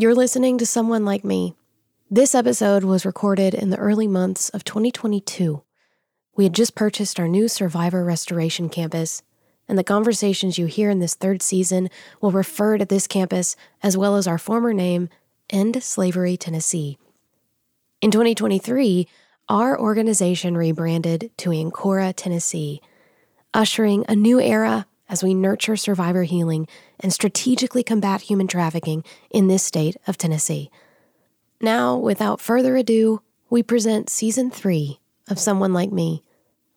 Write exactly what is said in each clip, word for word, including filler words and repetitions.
You're listening to Someone Like Me. This episode was recorded in the early months of twenty twenty-two. We had just purchased our new Survivor Restoration Campus, and the conversations you hear in this third season will refer to this campus as well as our former name, End Slavery Tennessee. In twenty twenty-three, our organization rebranded to Ancora Tennessee, ushering a new era as we nurture survivor healing and strategically combat human trafficking in this state of Tennessee. Now, without further ado, we present Season three of Someone Like Me.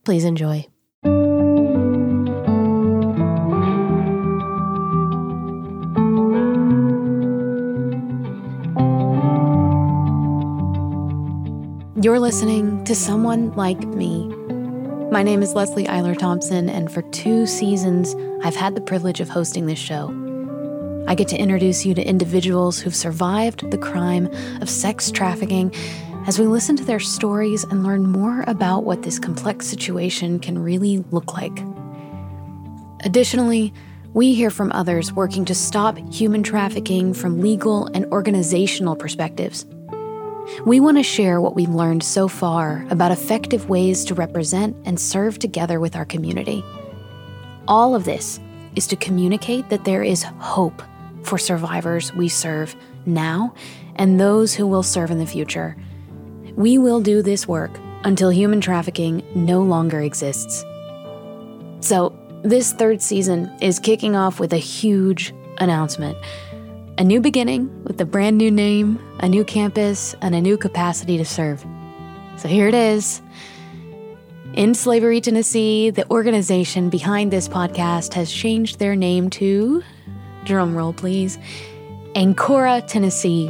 Please enjoy. You're listening to Someone Like Me. My name is Leslie Eiler Thompson, and for two seasons, I've had the privilege of hosting this show. I get to introduce you to individuals who've survived the crime of sex trafficking as we listen to their stories and learn more about what this complex situation can really look like. Additionally, we hear from others working to stop human trafficking from legal and organizational perspectives. We want to share what we've learned so far about effective ways to represent and serve together with our community. All of this is to communicate that there is hope for survivors we serve now and those who will serve in the future. We will do this work until human trafficking no longer exists. So, this third season is kicking off with a huge announcement. A new beginning with a brand new name, a new campus, and a new capacity to serve. So here it is. End Slavery Tennessee, the organization behind this podcast, has changed their name to, drum roll please, Ancora Tennessee.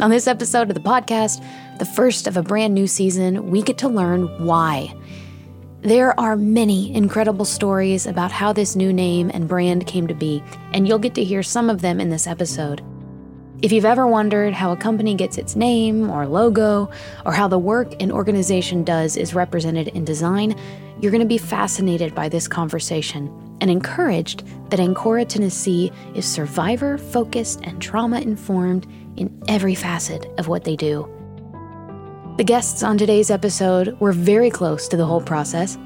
On this episode of the podcast, the first of a brand new season, we get to learn why. There are many incredible stories about how this new name and brand came to be, and you'll get to hear some of them in this episode. If you've ever wondered how a company gets its name or logo, or how the work an organization does is represented in design, you're going to be fascinated by this conversation and encouraged that Ancora Tennessee is survivor-focused and trauma-informed in every facet of what they do. The guests on today's episode were very close to the whole process.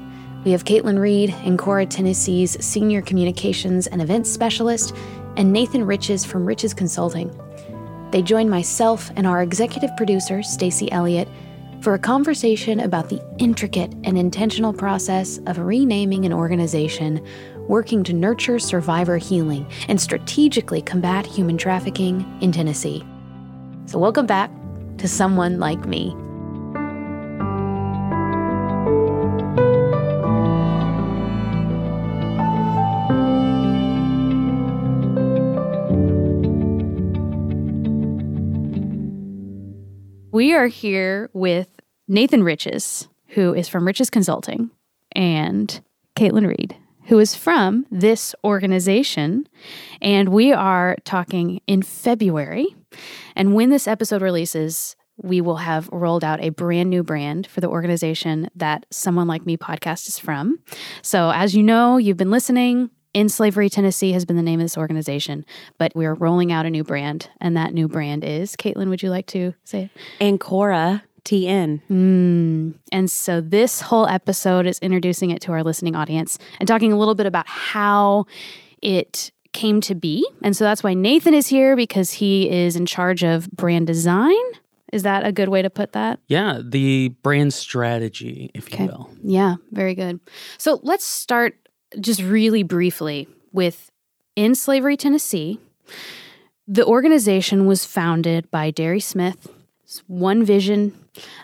We have Caitlin Reed, Ancora Tennessee's Senior Communications and Events Specialist, and Nathan Riches from Riches Consulting. They joined myself and our executive producer, Stacey Elliott, for a conversation about the intricate and intentional process of renaming an organization, working to nurture survivor healing, and strategically combat human trafficking in Tennessee. So welcome back to Someone Like Me. We are here with Nathan Riches, who is from Riches Consulting, and Caitlin Reed, who is from this organization. And we are talking in February. And when this episode releases, we will have rolled out a brand new brand for the organization that Someone Like Me podcast is from. So as you know, you've been listening. End Slavery Tennessee has been the name of this organization, but we're rolling out a new brand, and that new brand is, Caitlin, would you like to say it? Ancora T N. Mm. And so this whole episode is introducing it to our listening audience and talking a little bit about how it came to be. And so that's why Nathan is here, because he is in charge of brand design. Is that a good way to put that? Yeah, the brand strategy, if okay. you will. Yeah, very good. So let's start just really briefly with End Slavery Tennessee. The organization was founded by Derry Smith. It's one vision.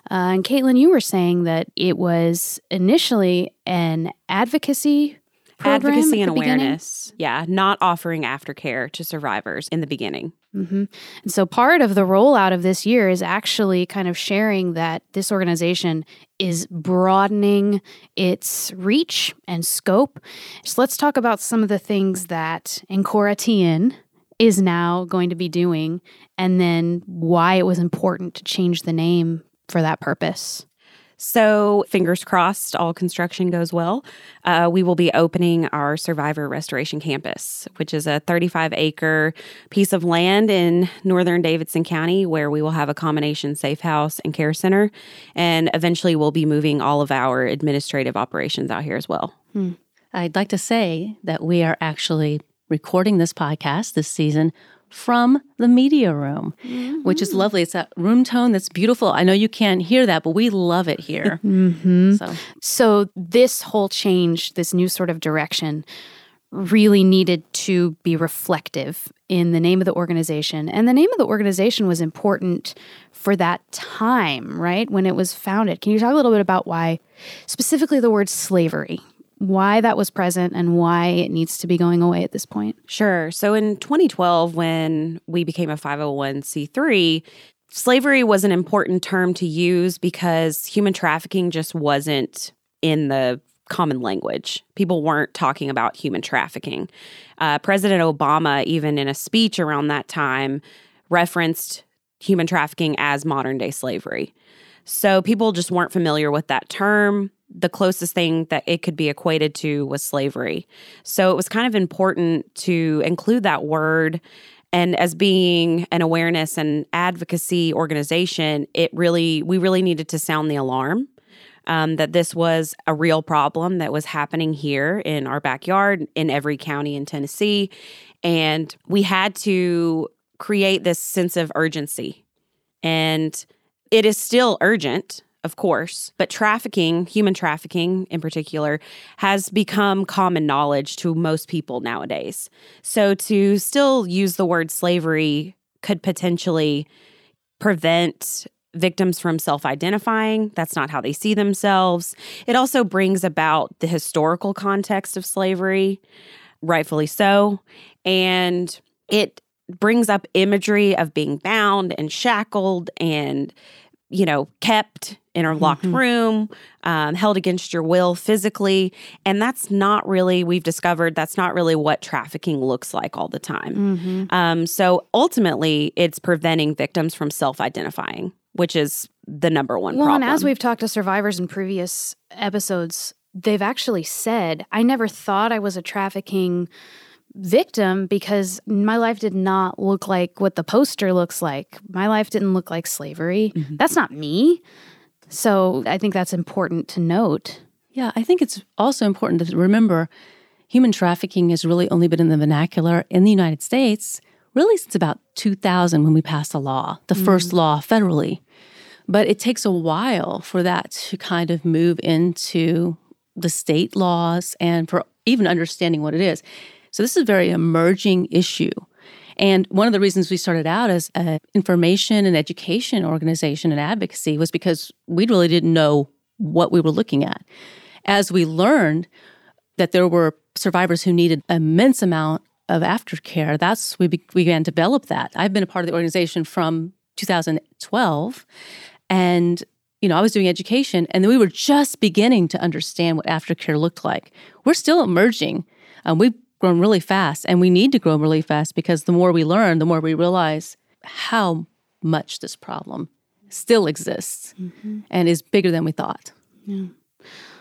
Uh, and Caitlin, you were saying that it was initially an advocacy program. Advocacy and awareness. Beginning. Yeah, not offering aftercare to survivors in the beginning. Mm-hmm. And so part of the rollout of this year is actually kind of sharing that this organization is broadening its reach and scope. So let's talk about some of the things that Ancora T N is now going to be doing, and then why it was important to change the name for that purpose. So fingers crossed, all construction goes well. Uh, we will be opening our Survivor Restoration Campus, which is a thirty-five acre piece of land in northern Davidson County where we will have a combination safe house and care center. And eventually we'll be moving all of our administrative operations out here as well. Hmm. I'd like to say that we are actually recording this podcast this season from the media room, mm-hmm. which is lovely. It's a room tone that's beautiful. I know you can't hear that, but we love it here. Mm-hmm. So. so this whole change, this new sort of direction, really needed to be reflective in the name of the organization. And the name of the organization was important for that time, right, when it was founded. Can you talk a little bit about why, specifically the word slavery, why that was present and why it needs to be going away at this point? Sure. So in twenty twelve, when we became a five oh one c three, slavery was an important term to use because human trafficking just wasn't in the common language. People weren't talking about human trafficking. Uh, President Obama, even in a speech around that time, referenced human trafficking as modern-day slavery. So people just weren't familiar with that term. The closest thing that it could be equated to was slavery. So it was kind of important to include that word. And as being an awareness and advocacy organization, it really we really needed to sound the alarm um, that this was a real problem that was happening here in our backyard, in every county in Tennessee. And we had to create this sense of urgency. And it is still urgent, of course, but trafficking, human trafficking in particular, has become common knowledge to most people nowadays. So to still use the word slavery could potentially prevent victims from self-identifying. That's not how they see themselves. It also brings about the historical context of slavery, rightfully so, and it brings up imagery of being bound and shackled and, you know, kept in a locked mm-hmm. room, um, held against your will physically. And that's not really, we've discovered, that's not really what trafficking looks like all the time. Mm-hmm. Um, so ultimately, it's preventing victims from self-identifying, which is the number one well, problem. Well, and as we've talked to survivors in previous episodes, they've actually said, I never thought I was a trafficking victim because my life did not look like what the poster looks like. My life didn't look like slavery. Mm-hmm. That's not me. So I think that's important to note. Yeah, I think it's also important to remember human trafficking has really only been in the vernacular in the United States really since about two thousand when we passed a law, the mm-hmm. first law federally. But it takes a while for that to kind of move into the state laws and for even understanding what it is. So this is a very emerging issue. And one of the reasons we started out as an information and education organization and advocacy was because we really didn't know what we were looking at. As we learned that there were survivors who needed an immense amount of aftercare, that's we, be- we began to develop that. I've been a part of the organization from two thousand twelve, and you know, I was doing education, and then we were just beginning to understand what aftercare looked like. We're still emerging. Um, we've grown really fast, and we need to grow really fast because the more we learn, the more we realize how much this problem still exists mm-hmm. and is bigger than we thought. Yeah.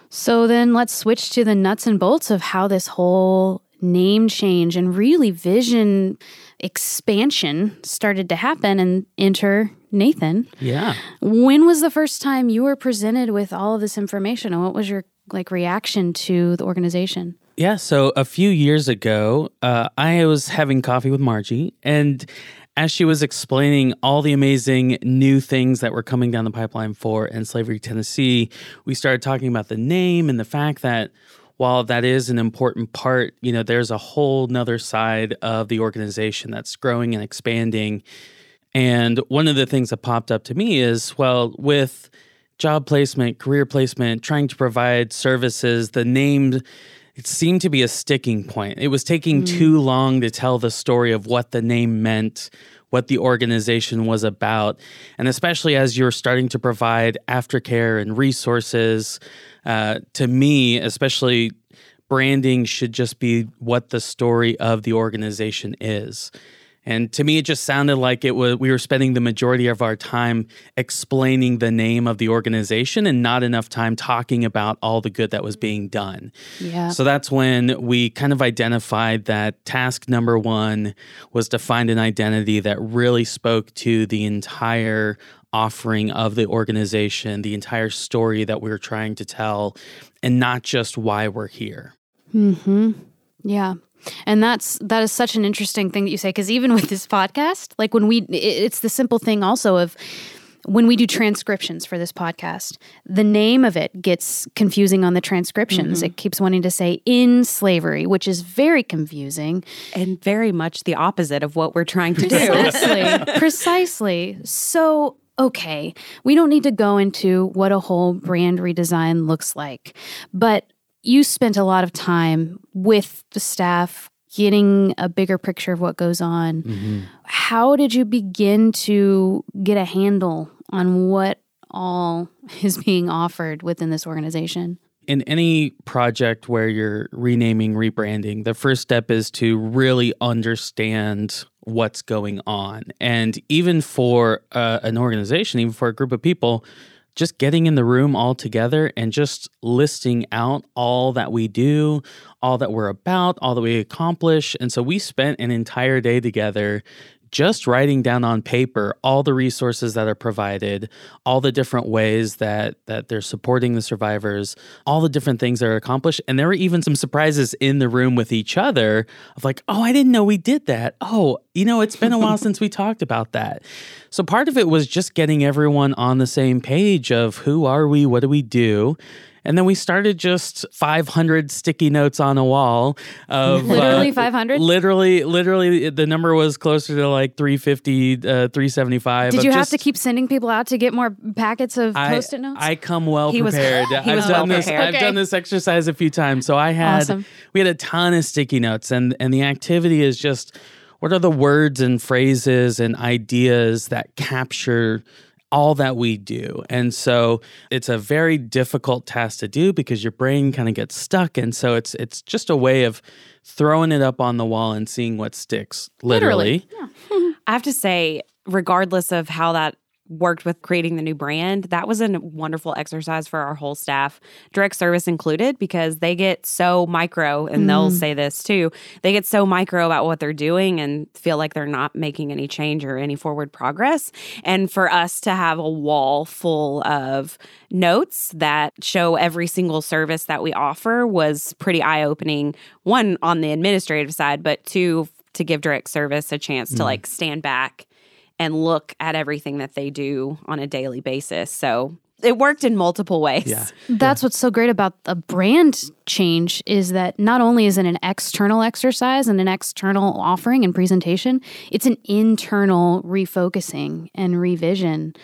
So then let's switch to the nuts and bolts of how this whole name change and really vision expansion started to happen and enter Nathan. Yeah. When was the first time you were presented with all of this information, and what was your like reaction to the organization? Yeah, so a few years ago, uh, I was having coffee with Margie, and as she was explaining all the amazing new things that were coming down the pipeline for End Slavery Tennessee, we started talking about the name and the fact that while that is an important part, you know, there's a whole nother side of the organization that's growing and expanding. And one of the things that popped up to me is, well, with job placement, career placement, trying to provide services, the name, it seemed to be a sticking point. It was taking mm. too long to tell the story of what the name meant, what the organization was about. And especially as you're starting to provide aftercare and resources, uh, to me, especially branding should just be what the story of the organization is. And to me, it just sounded like it was we were spending the majority of our time explaining the name of the organization and not enough time talking about all the good that was being done. Yeah. So that's when we kind of identified that task number one was to find an identity that really spoke to the entire offering of the organization, the entire story that we were trying to tell, and not just why we're here. Mm-hmm. Yeah. And that's, that is such an interesting thing that you say, because even with this podcast, like when we, it's the simple thing also of when we do transcriptions for this podcast, the name of it gets confusing on the transcriptions. Mm-hmm. It keeps wanting to say in slavery, which is very confusing. And very much the opposite of what we're trying to Precisely. do. Precisely. Precisely. So, okay, we don't need to go into what a whole brand redesign looks like, but you spent a lot of time with the staff getting a bigger picture of what goes on. Mm-hmm. How did you begin to get a handle on what all is being offered within this organization? In any project where you're renaming, rebranding, the first step is to really understand what's going on. And even for uh, an organization, even for a group of people, just getting in the room all together and just listing out all that we do, all that we're about, all that we accomplish. And so we spent an entire day together just writing down on paper all the resources that are provided, all the different ways that that they're supporting the survivors, all the different things that are accomplished. And there were even some surprises in the room with each other of like, oh, I didn't know we did that. Oh, you know, it's been a while since we talked about that. So part of it was just getting everyone on the same page of who are we, what do we do? And then we started just five hundred sticky notes on a wall. Of, literally five hundred? Uh, literally, literally, the number was closer to like three fifty, uh, three seventy-five. Did you just have to keep sending people out to get more packets of I, Post-it notes? I come well he prepared. Was, he I've was done well this. Prepared. I've okay. done this exercise a few times. So I had awesome. we had a ton of sticky notes, and and the activity is just what are the words and phrases and ideas that capture all that we do. And so it's a very difficult task to do because your brain kind of gets stuck. And so it's it's just a way of throwing it up on the wall and seeing what sticks, literally. literally. Yeah. I have to say, regardless of how that worked with creating the new brand, that was a wonderful exercise for our whole staff, direct service included, because they get so micro, and mm. they'll say this too, they get so micro about what they're doing and feel like they're not making any change or any forward progress. And for us to have a wall full of notes that show every single service that we offer was pretty eye-opening, one, on the administrative side, but two, to give direct service a chance mm. to like stand back and look at everything that they do on a daily basis. So it worked in multiple ways. Yeah. That's yeah. what's so great about a brand change is that not only is it an external exercise and an external offering and presentation, it's an internal refocusing and revision,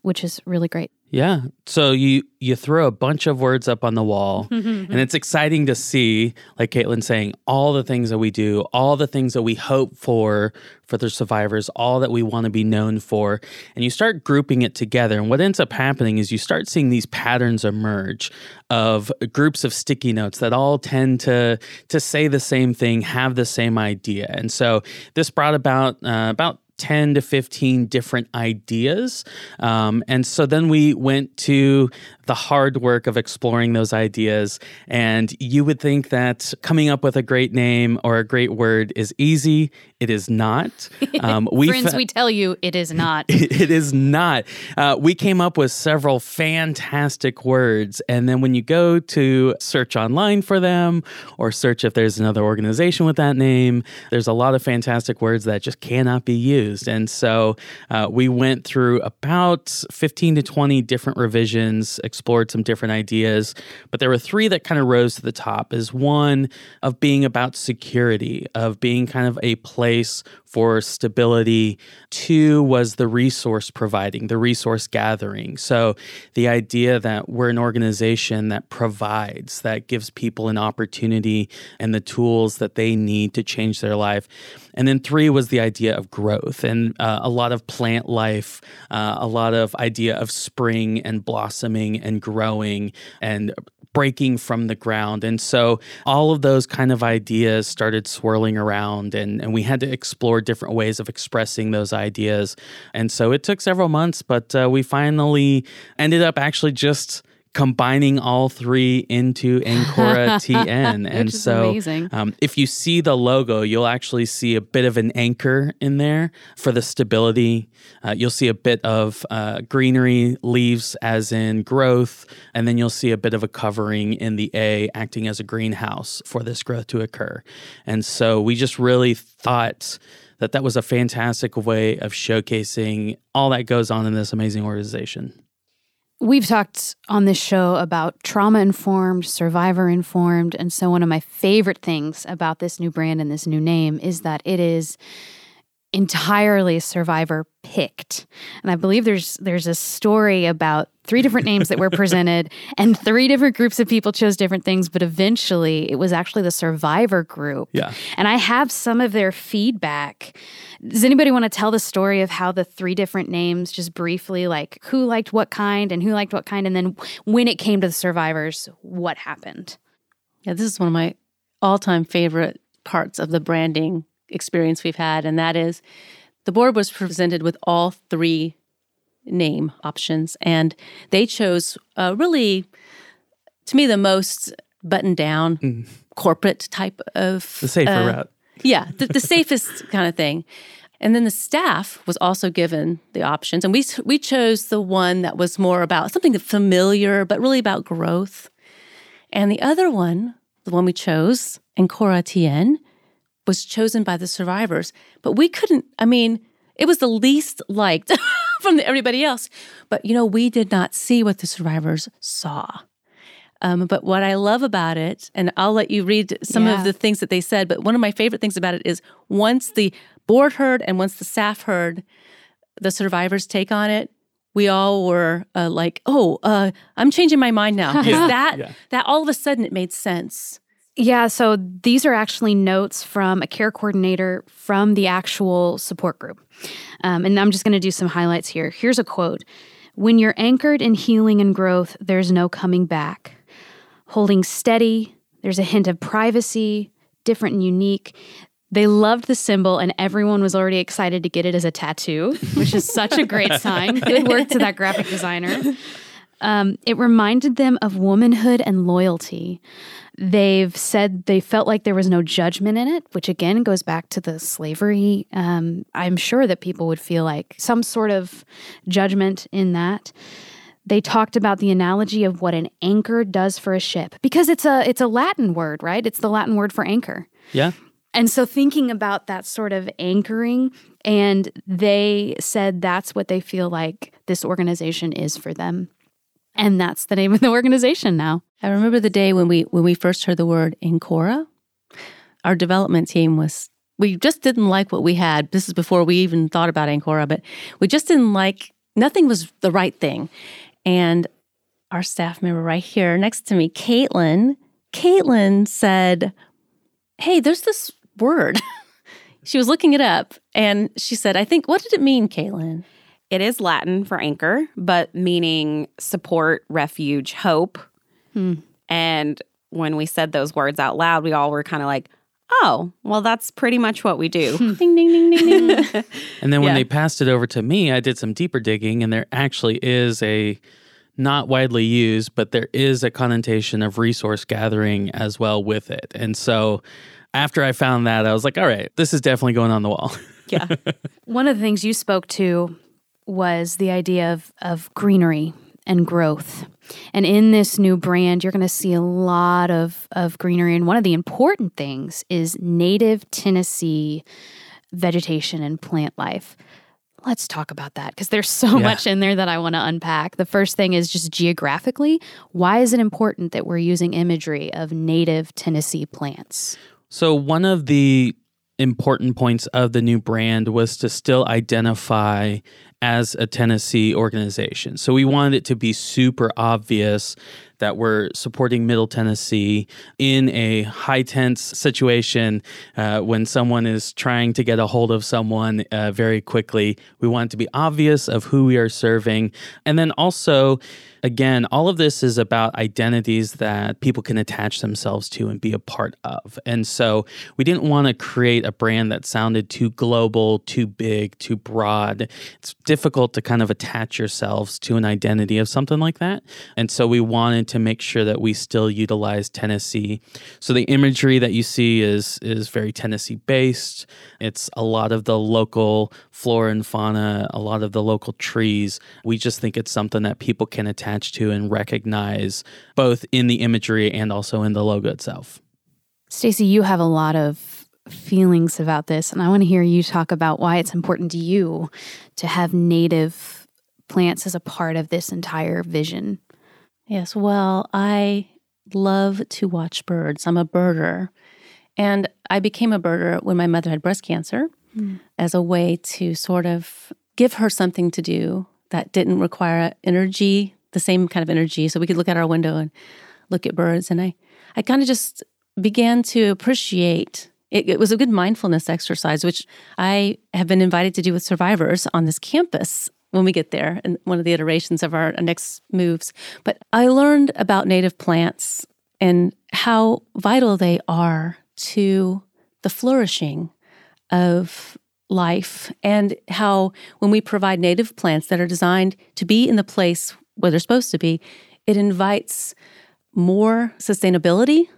which is really great. Yeah. So you you throw a bunch of words up on the wall, and it's exciting to see, like Caitlin's saying, all the things that we do, all the things that we hope for for the survivors, all that we want to be known for. And you start grouping it together. And what ends up happening is you start seeing these patterns emerge of groups of sticky notes that all tend to to say the same thing, have the same idea. And so this brought about uh, about ten to fifteen different ideas. Um, and so then we went to the hard work of exploring those ideas. And you would think that coming up with a great name or a great word is easy. It is not. Um, we Friends, fa- we tell you it is not. it, it is not. Uh, we came up with several fantastic words. And then when you go to search online for them or search if there's another organization with that name, there's a lot of fantastic words that just cannot be used. And so uh, we went through about fifteen to twenty different revisions, explored some different ideas, but there were three that kind of rose to the top. Is one of being about security, of being kind of a place for stability. Two was the resource providing, the resource gathering. So the idea that we're an organization that provides, that gives people an opportunity and the tools that they need to change their life. And then three was the idea of growth. And uh, a lot of plant life, uh, a lot of idea of spring and blossoming and growing and breaking from the ground. And so all of those kind of ideas started swirling around, and, and we had to explore different ways of expressing those ideas. And so it took several months, but uh, we finally ended up actually just combining all three into Ancora T N. And which is so amazing. Um, if you see the logo, you'll actually see a bit of an anchor in there for the stability. Uh, you'll see a bit of uh, greenery, leaves as in growth, and then you'll see a bit of a covering in the A acting as a greenhouse for this growth to occur. And so we just really thought that that was a fantastic way of showcasing all that goes on in this amazing organization. We've talked on this show about trauma-informed, survivor-informed, and so one of my favorite things about this new brand and this new name is that it is entirely survivor-picked. And I believe there's there's a story about three different names that were presented, and three different groups of people chose different things, but eventually it was actually the survivor group. Yeah. And I have some of their feedback. Does anybody want to tell the story of how the three different names, just briefly, like who liked what kind and who liked what kind, and then when it came to the survivors, what happened? Yeah, this is one of my all-time favorite parts of the branding experience we've had, and that is the board was presented with all three name options, and they chose uh, really, to me, the most buttoned-down mm. corporate type of... The safer uh, route. Yeah, the, the safest kind of thing. And then the staff was also given the options. And we we chose the one that was more about something familiar, but really about growth. And the other one, the one we chose, Ancora Tien, was chosen by the survivors. But we couldn't, I mean, it was the least liked from everybody else. But, you know, we did not see what the survivors saw. Um, but what I love about it, and I'll let you read some yeah. of the things that they said, but one of my favorite things about it is once the board heard and once the staff heard the survivors' take on it, we all were uh, like, oh, uh, I'm changing my mind now. Yeah. That, yeah. that all of a sudden it made sense. Yeah, so these are actually notes from a care coordinator from the actual support group. Um, and I'm just going to do some highlights here. Here's a quote. "When you're anchored in healing and growth, there's no coming back. Holding steady, there's a hint of privacy, different and unique." They loved the symbol, and everyone was already excited to get it as a tattoo, which is such a great sign. Good work to that graphic designer. Um, it reminded them of womanhood and loyalty. They've said they felt like there was no judgment in it, which again goes back to the slavery. Um, I'm sure that people would feel like some sort of judgment in that. They talked about the analogy of what an anchor does for a ship, because it's a it's a Latin word, right? It's the Latin word for anchor. Yeah. And so thinking about that sort of anchoring, and they said that's what they feel like this organization is for them. And that's the name of the organization now. I remember the day when we when we first heard the word Ancora. Our development team was, we just didn't like what we had. This is before we even thought about Ancora, but we just didn't like, nothing was the right thing. And our staff member right here next to me, Caitlin, Caitlin said, hey, there's this word. She was looking it up, and she said, I think, what did it mean, Caitlin? It is Latin for anchor, but meaning support, refuge, hope. Hmm. And when we said those words out loud, we all were kind of like, oh, well, that's pretty much what we do. Ding, ding, ding, ding, ding. And then when yeah. they passed it over to me, I did some deeper digging, and there actually is a, not widely used, but there is a connotation of resource gathering as well with it. And so after I found that, I was like, all right, this is definitely going on the wall. Yeah. One of the things you spoke to was the idea of, of greenery and growth. And in this new brand, you're going to see a lot of, of greenery. And one of the important things is native Tennessee vegetation and plant life. Let's talk about that, because there's so yeah. much in there that I want to unpack. The first thing is just geographically, why is it important that we're using imagery of native Tennessee plants? So one of the important points of the new brand was to still identify as a Tennessee organization. So we wanted it to be super obvious that we're supporting Middle Tennessee in a high-tense situation uh, when someone is trying to get a hold of someone uh, very quickly. We want it to be obvious of who we are serving. And then also Again, all of this is about identities that people can attach themselves to and be a part of. And so we didn't want to create a brand that sounded too global, too big, too broad. It's difficult to kind of attach yourselves to an identity of something like that. And so we wanted to make sure that we still utilize Tennessee. So the imagery that you see is, is very Tennessee-based. It's a lot of the local flora and fauna, a lot of the local trees. We just think it's something that people can attach to and recognize both in the imagery and also in the logo itself. Stacey, you have a lot of feelings about this, and I want to hear you talk about why it's important to you to have native plants as a part of this entire vision. Yes, well, I love to watch birds. I'm a birder, and I became a birder when my mother had breast cancer mm. as a way to sort of give her something to do that didn't require energy, the same kind of energy. So we could look out our window and look at birds. And I, I kind of just began to appreciate it. It was a good mindfulness exercise, which I have been invited to do with survivors on this campus when we get there, and one of the iterations of our next moves. But I learned about native plants and how vital they are to the flourishing of life, and how when we provide native plants that are designed to be in the place where they're supposed to be, it invites more sustainability,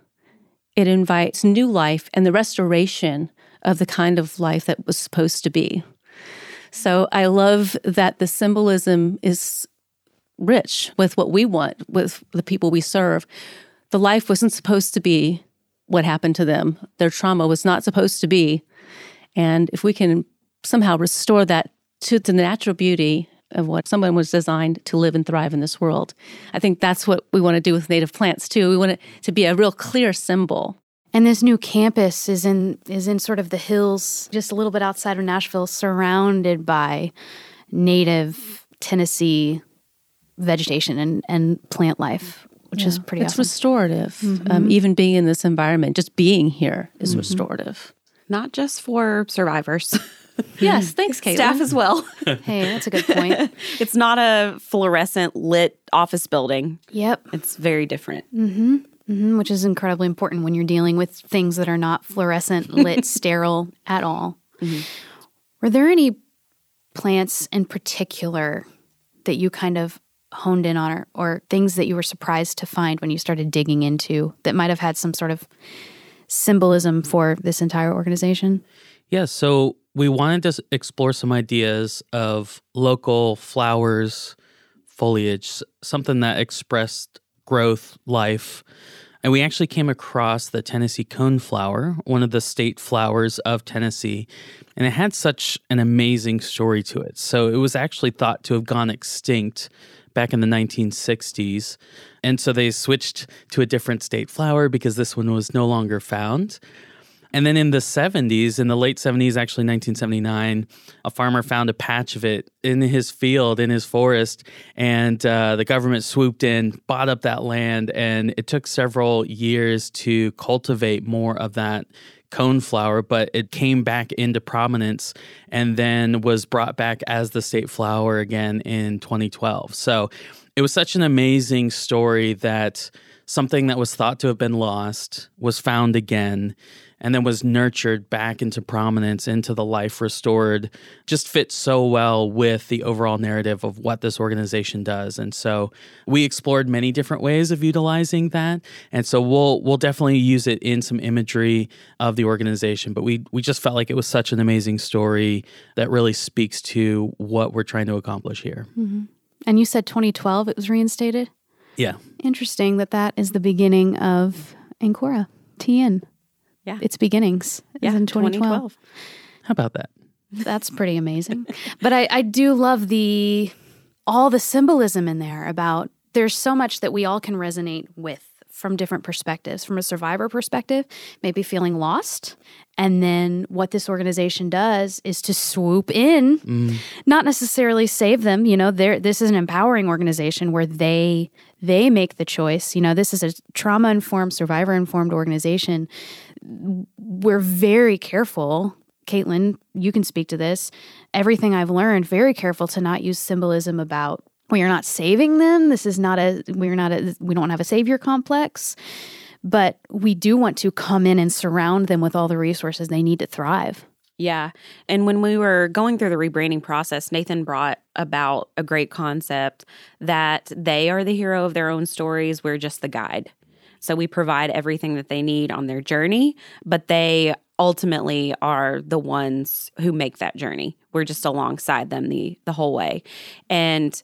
it invites new life, and the restoration of the kind of life that was supposed to be. So I love that the symbolism is rich with what we want, with the people we serve. The life wasn't supposed to be what happened to them. Their trauma was not supposed to be. And if we can somehow restore that to the natural beauty of what someone was designed to live and thrive in this world, I think that's what we want to do with native plants too. We want it to be a real clear symbol. And this new campus is in is in sort of the hills, just a little bit outside of Nashville, surrounded by native Tennessee vegetation and, and plant life, which yeah. is pretty it's awesome. It's restorative. Mm-hmm. Um, even being in this environment, just being here is mm-hmm. restorative. Not just for survivors. Yes, thanks, Caitlin. Staff as well. Hey, that's a good point. It's not a fluorescent lit office building. Yep. It's very different. Mm-hmm. Mm-hmm. Which is incredibly important when you're dealing with things that are not fluorescent lit, sterile at all. Mm-hmm. Were there any plants in particular that you kind of honed in on, or, or things that you were surprised to find when you started digging into that might have had some sort of symbolism for this entire organization? Yeah, so we wanted to explore some ideas of local flowers, foliage, something that expressed growth, life. And we actually came across the Tennessee Coneflower, one of the state flowers of Tennessee, and it had such an amazing story to it. So it was actually thought to have gone extinct back in the nineteen sixties. And so they switched to a different state flower because this one was no longer found. And then in the seventies, in the late seventies, actually nineteen seventy-nine, a farmer found a patch of it in his field, in his forest, and uh, the government swooped in, bought up that land, and it took several years to cultivate more of that coneflower, but it came back into prominence and then was brought back as the state flower again in twenty twelve. So it was such an amazing story that something that was thought to have been lost was found again and then was nurtured back into prominence, into the life restored. Just fits so well with the overall narrative of what this organization does. And so we explored many different ways of utilizing that. And so we'll we'll definitely use it in some imagery of the organization. But we we just felt like it was such an amazing story that really speaks to what we're trying to accomplish here. Mm-hmm. And you said twenty twelve it was reinstated? Yeah. Interesting that that is the beginning of Ancora, T N. Yeah. Its beginnings yeah, is in twenty twelve. twenty twelve. How about that? That's pretty amazing. But I, I do love the all the symbolism in there about there's so much that we all can resonate with from different perspectives. From a survivor perspective, maybe feeling lost. And then what this organization does is to swoop in, mm. not necessarily save them. You know, this is an empowering organization where they they make the choice. You know, this is a trauma-informed, survivor-informed organization. We're very careful. Caitlin, you can speak to this. Everything I've learned, very careful to not use symbolism about We are not saving them. This is not a, we're not a, we don't have a savior complex, but we do want to come in and surround them with all the resources they need to thrive. Yeah. And when we were going through the rebranding process, Nathan brought about a great concept that they are the hero of their own stories. We're just the guide. So we provide everything that they need on their journey, but they ultimately are the ones who make that journey. We're just alongside them the, the whole way. And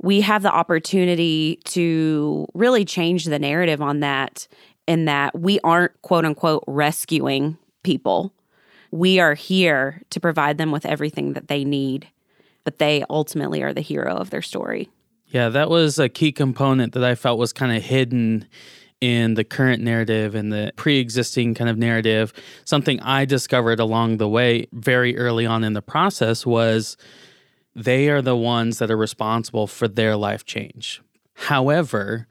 we have the opportunity to really change the narrative on that, in that we aren't, quote unquote, rescuing people. We are here to provide them with everything that they need, but they ultimately are the hero of their story. Yeah, that was a key component that I felt was kind of hidden in the current narrative and the pre-existing kind of narrative. Something I discovered along the way very early on in the process was they are the ones that are responsible for their life change. However,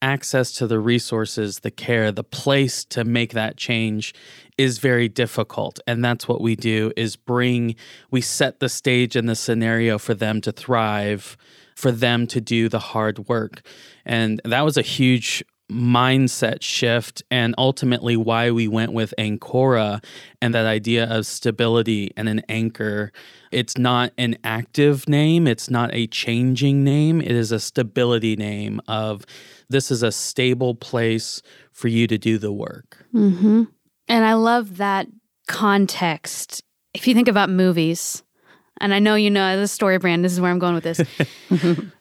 access to the resources, the care, the place to make that change is very difficult. And that's what we do, is bring, we set the stage and the scenario for them to thrive, for them to do the hard work. And that was a huge mindset shift, and ultimately why we went with Ancora and that idea of stability and an anchor. It's not an active name. It's not a changing name. It is a stability name of this is a stable place for you to do the work. Mm-hmm. And I love that context. If you think about movies, and I know you know the story brand, this is where I'm going with this.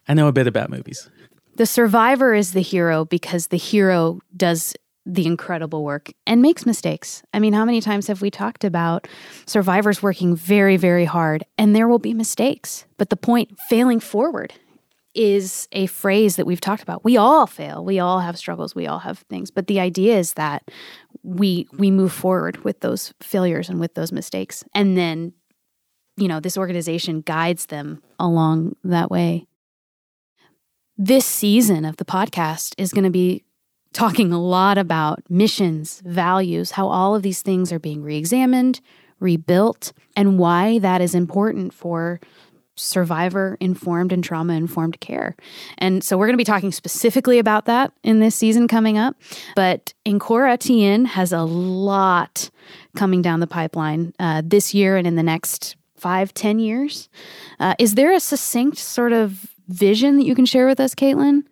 I know a bit about movies. The survivor is the hero because the hero does the incredible work and makes mistakes. I mean, how many times have we talked about survivors working very, very hard, and there will be mistakes. But the point, failing forward, is a phrase that we've talked about. We all fail. We all have struggles. We all have things. But the idea is that we we move forward with those failures and with those mistakes. And then, you know, this organization guides them along that way. This season of the podcast is going to be talking a lot about missions, values, how all of these things are being reexamined, rebuilt, and why that is important for survivor-informed and trauma-informed care. And so we're going to be talking specifically about that in this season coming up. But Ancora T N has a lot coming down the pipeline uh, this year and in the next five, ten years. Uh, is there a succinct sort of vision that you can share with us, Caitlin?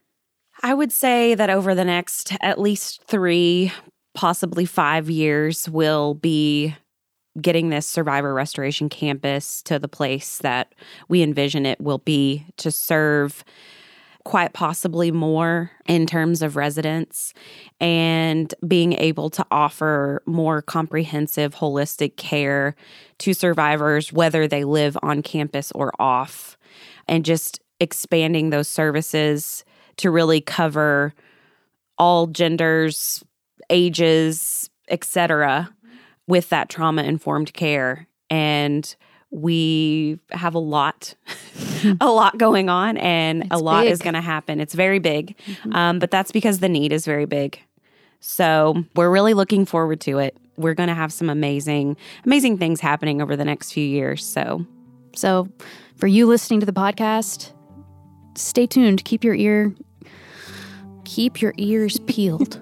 I would say that over the next at least three, possibly five years, we'll be getting this Survivor Restoration Campus to the place that we envision it will be to serve quite possibly more in terms of residents, and being able to offer more comprehensive, holistic care to survivors, whether they live on campus or off, and just expanding those services to really cover all genders, ages, et cetera, with that trauma-informed care. And we have a lot, a lot going on, and it's a lot big. Is going to happen. It's very big, mm-hmm. um, but that's because the need is very big. So we're really looking forward to it. We're going to have some amazing, amazing things happening over the next few years. So, so for you listening to the podcast, stay tuned. Keep your ear, keep your ears peeled.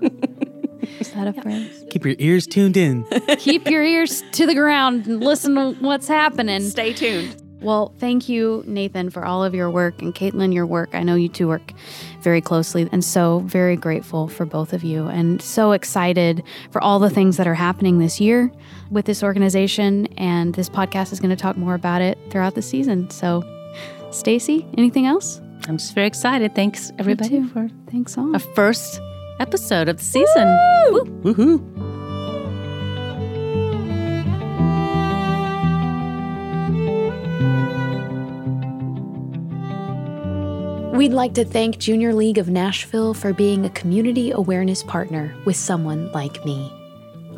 Is that a phrase? Keep your ears tuned in. Keep your ears to the ground and listen to what's happening. Stay tuned. Well, thank you, Nathan, for all of your work, and Caitlin, your work. I know you two work very closely, and so very grateful for both of you, and so excited for all the things that are happening this year with this organization, and this podcast is going to talk more about it throughout the season. So, Stacey, anything else? I'm just very excited. Thanks, everybody, for thanks all. A first episode of the season. Woo! Woo. Woohoo! We'd like to thank Junior League of Nashville for being a community awareness partner with Someone Like Me.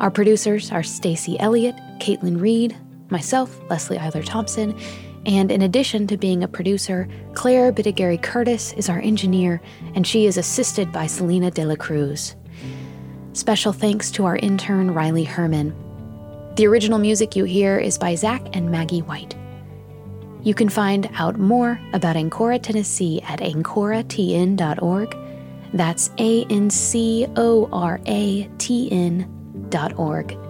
Our producers are Stacey Elliott, Caitlin Reed, myself, Leslie Eiler Thompson, and in addition to being a producer, Claire Bittigary Curtis is our engineer, and she is assisted by Selena De La Cruz. Special thanks to our intern, Riley Herman. The original music you hear is by Zach and Maggie White. You can find out more about Ancora Tennessee at ancora t n dot org. That's A N C O R A T N dot org.